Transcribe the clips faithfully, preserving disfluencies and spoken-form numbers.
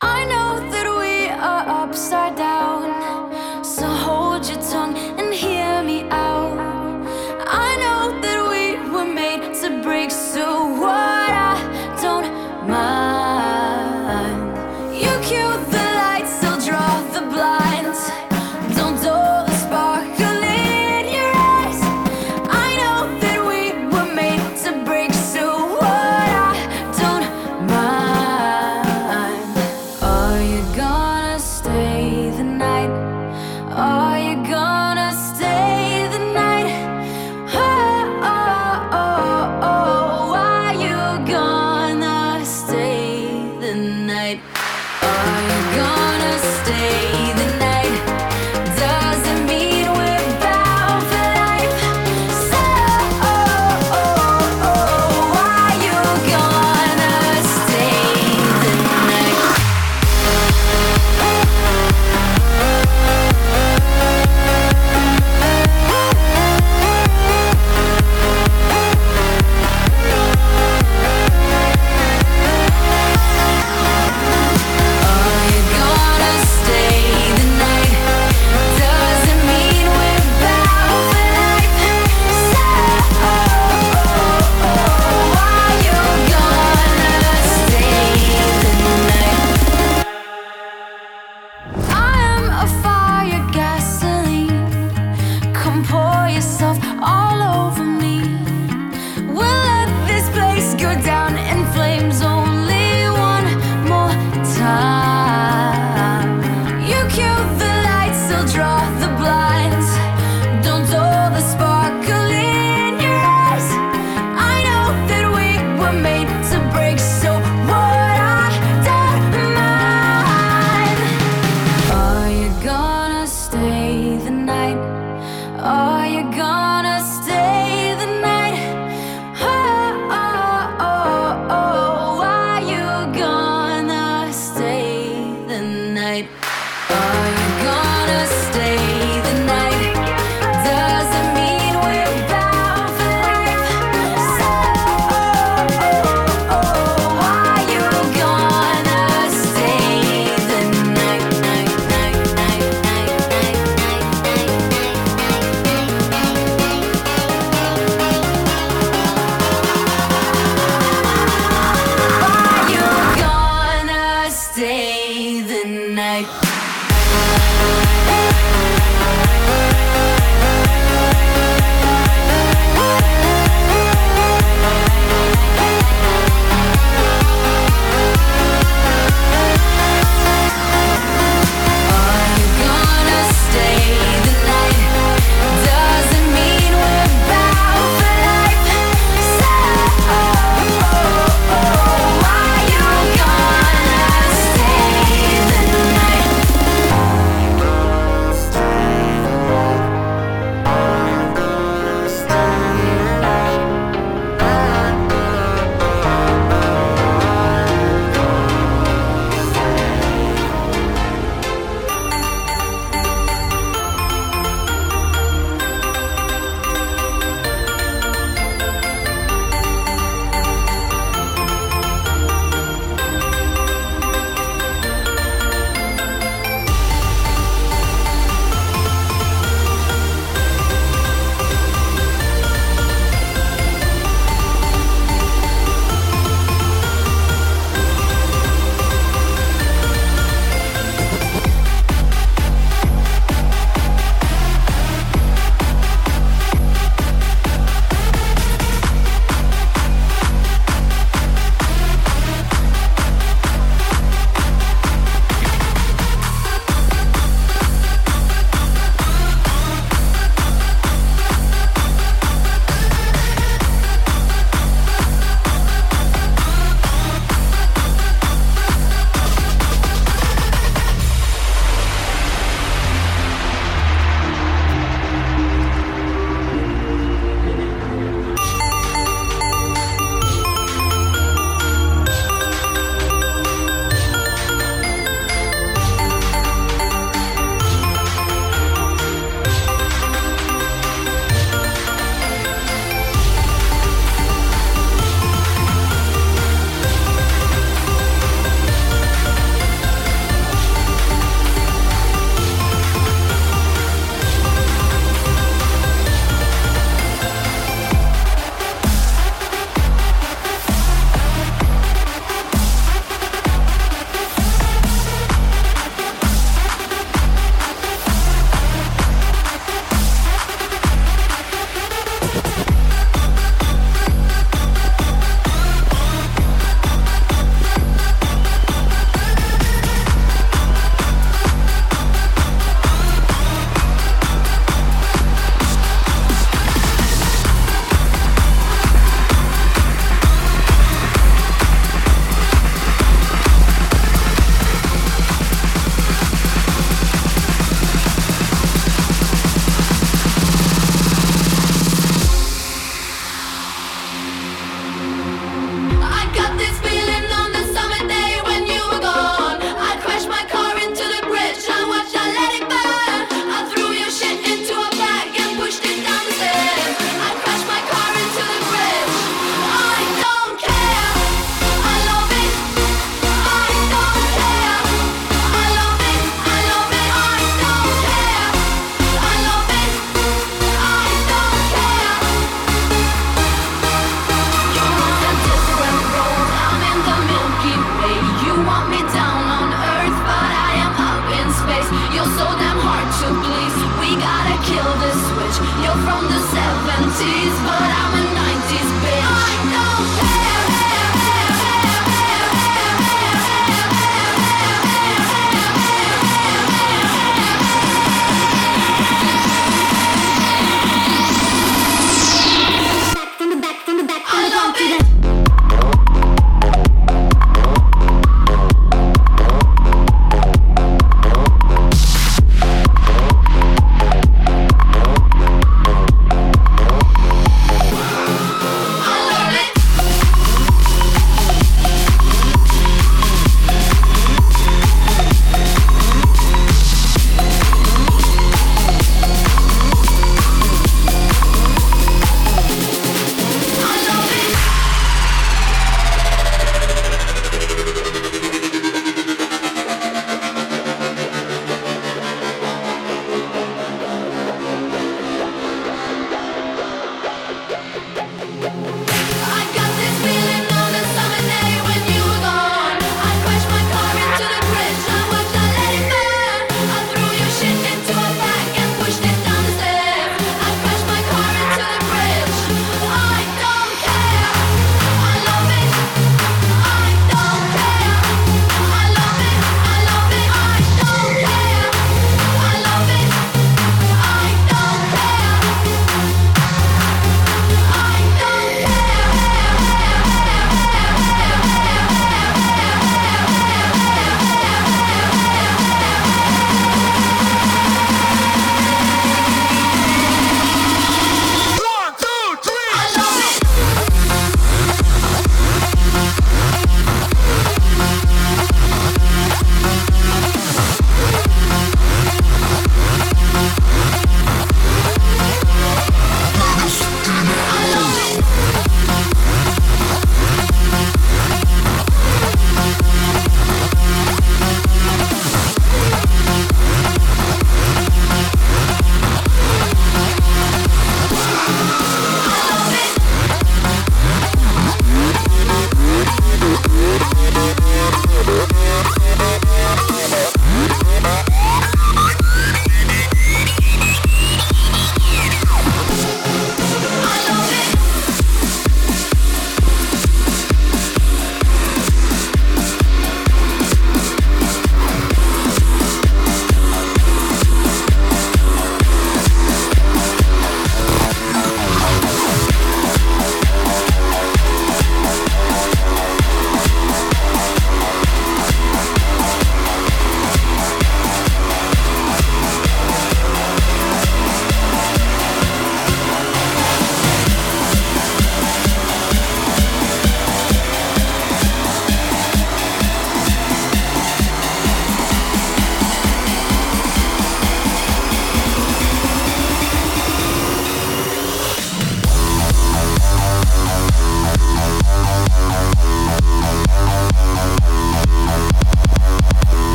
I know that we are upside down, so hold your tongue and hear me out. I know that we were made to break, so what I don't mind. You cue the lights, I'll draw the blinds. Don't dull the sparkle in your eyes. I know that we were made to break, so what I don't mind. I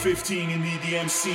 fifteen in the D M C.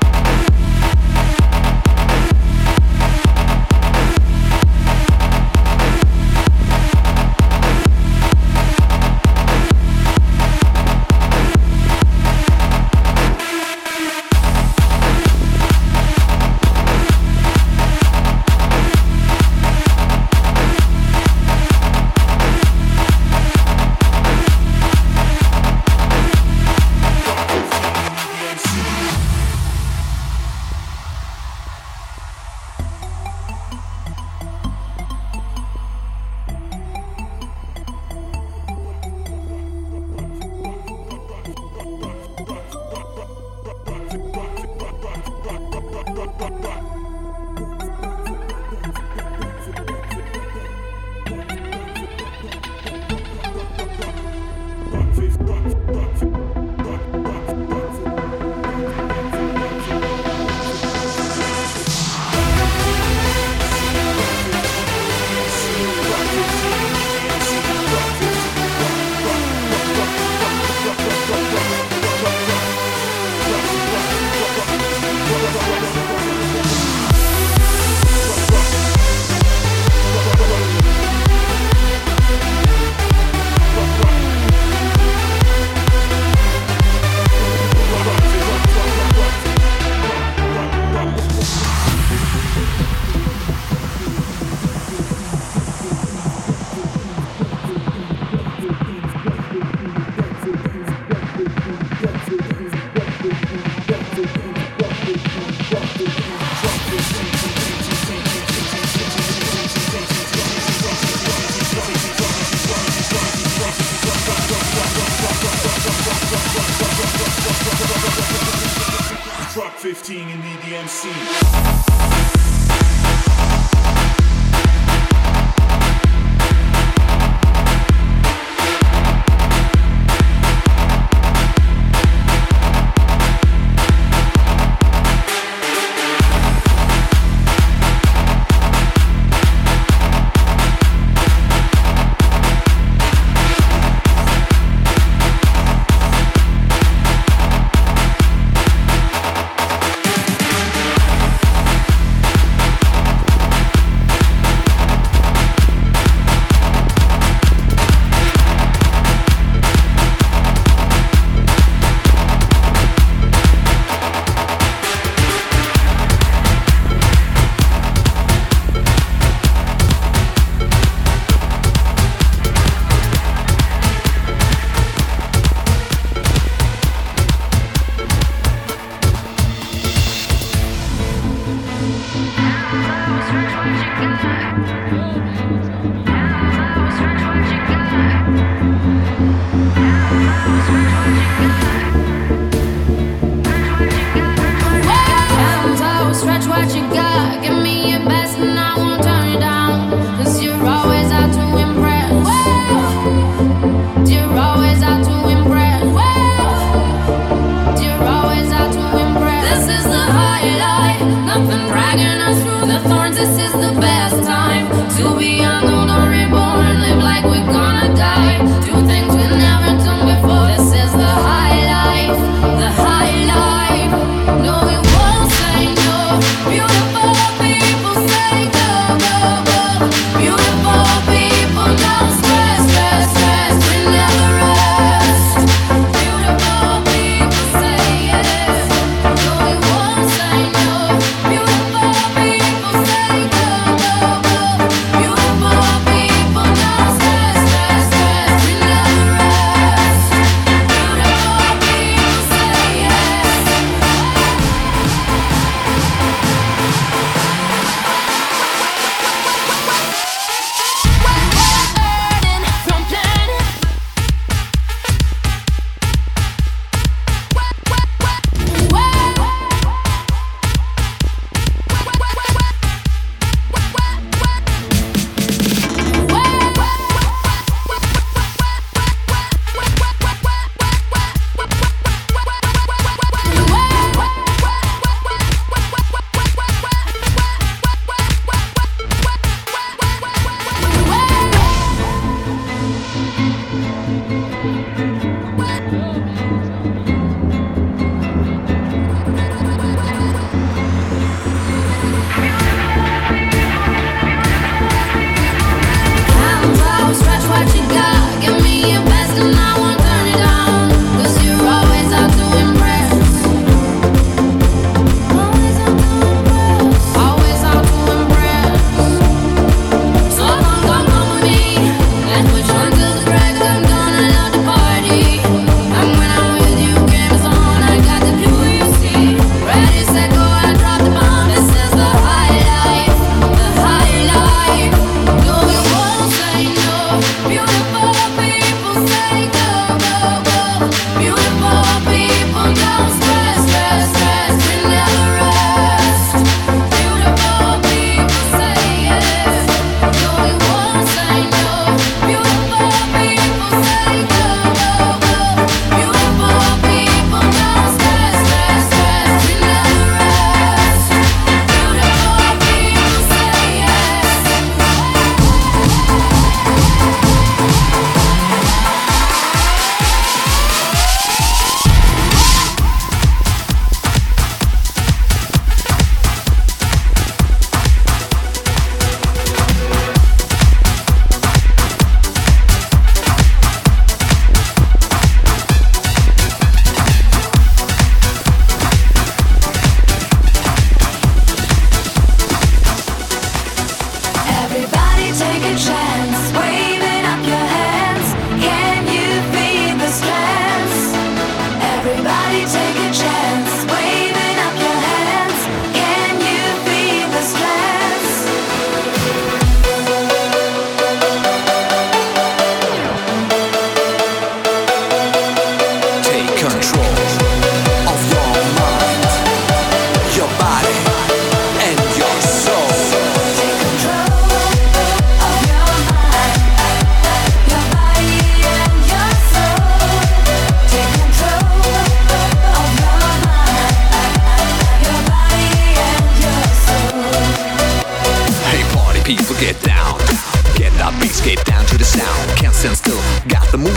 fifteen in the D M C.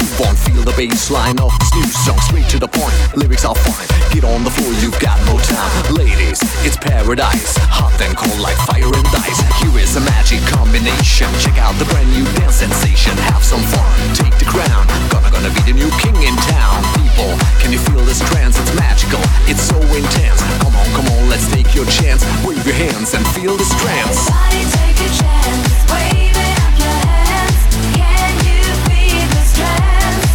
move on. Feel the bass line of this new song, straight to the point, lyrics are fine. Get on the floor, you've got no time. Ladies, it's paradise, hot and cold like fire and ice. Here is a magic combination, check out the brand new dance sensation. Have some fun, take the crown, gonna gonna be the new king in town. People, can you feel this trance? It's magical, it's so intense. Come on, come on, let's take your chance. Wave your hands and feel this trance. Everybody take a chance, wave it up your hands. Can you feel this trance?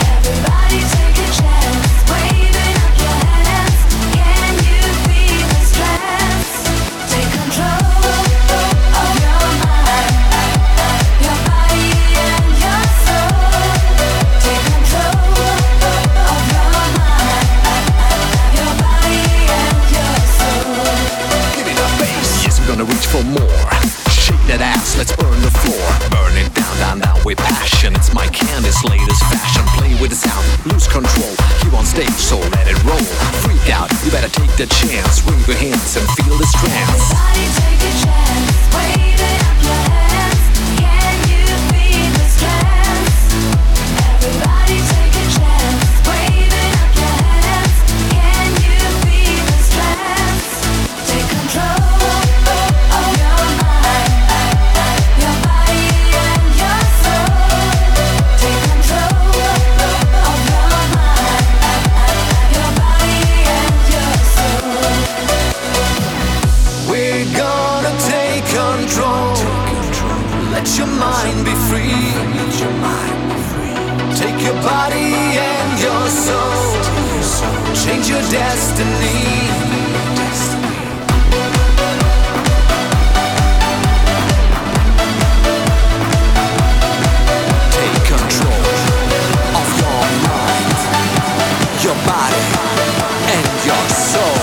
Everybody take a chance, wave it up your hands. Can you feel this trance? Take control of your mind, your body and your soul. Take control of your mind, your body and your soul. Give me the bass, yes, we're gonna reach for more. That ass, let's burn the floor. Burn it down, down, down with passion. It's my candy, latest fashion. Play with the sound, lose control. You on stage, so let it roll. Freak out, you better take the chance. Wave your hands and feel this trance. Everybody take a chance, wave it up your hands. Can you feel this trance? Everybody take a chance, wave it up your hands. Can you feel this trance? Take control. Let your mind be free. Take your body and your soul. Change your destiny. Take control of your mind, your body, and your soul.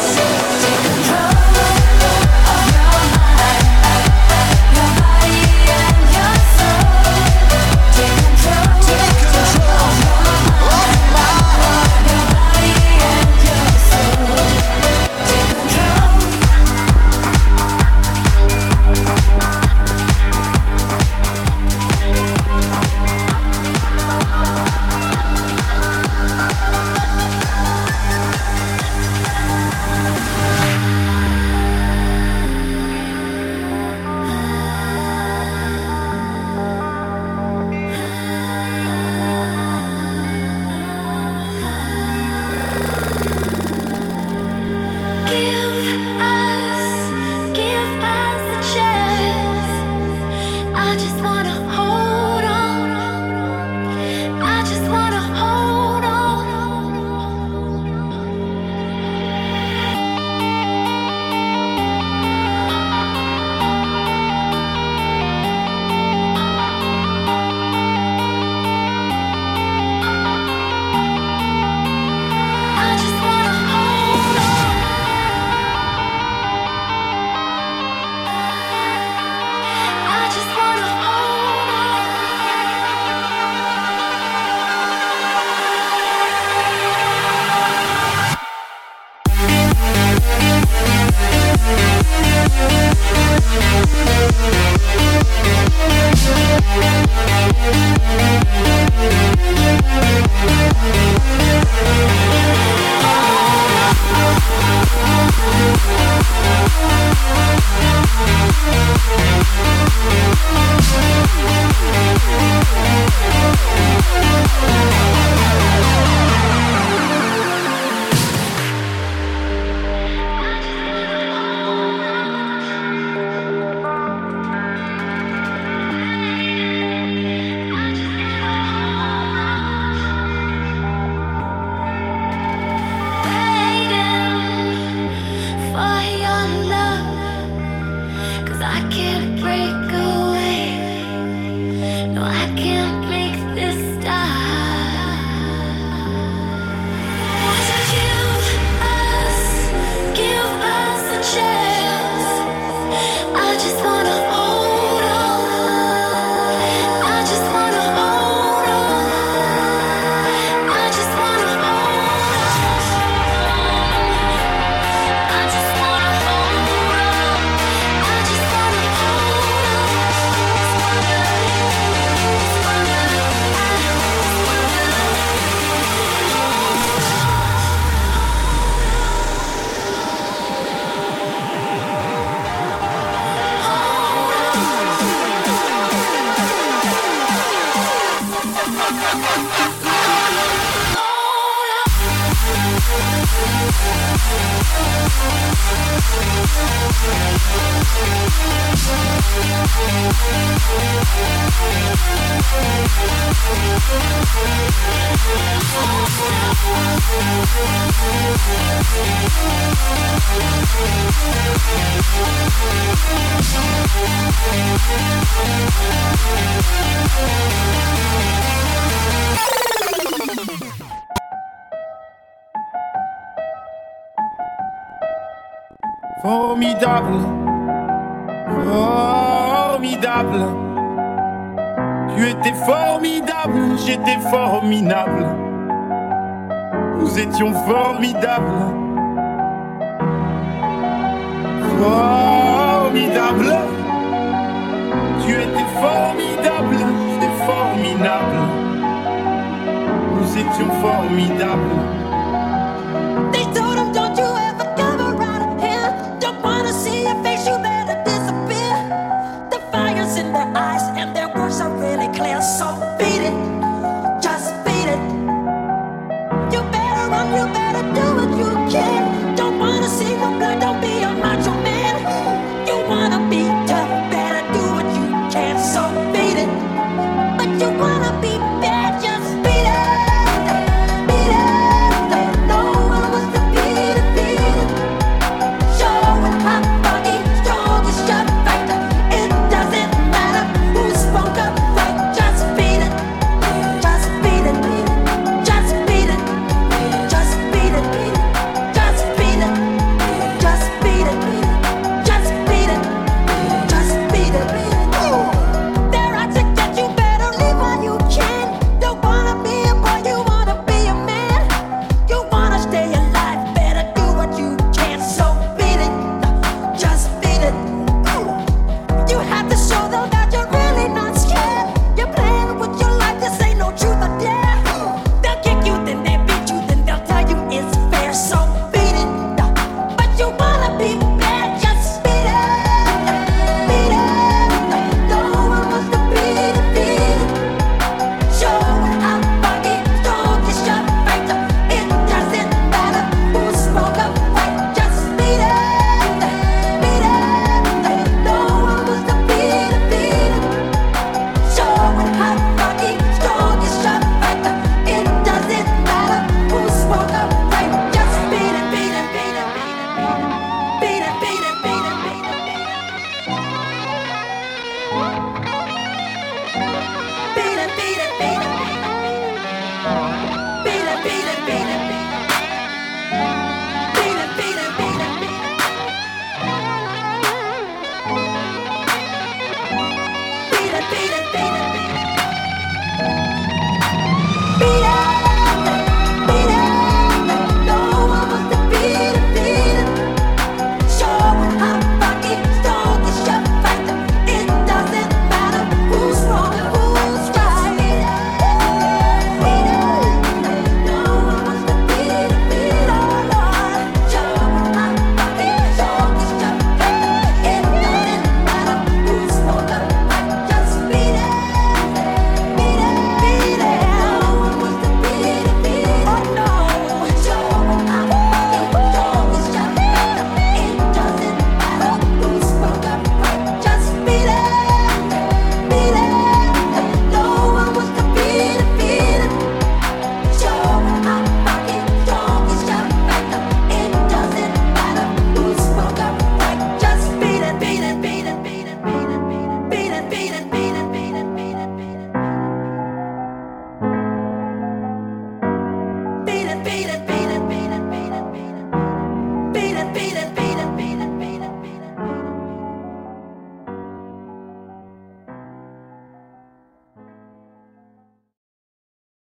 Formidable, formidable. Tu étais formidable, j'étais formidable. Nous étions formidables. Formidable. Tu étais formidable, j'étais formidable. Nous étions formidables. They told him, don't you ever come around here. Don't wanna see your face. You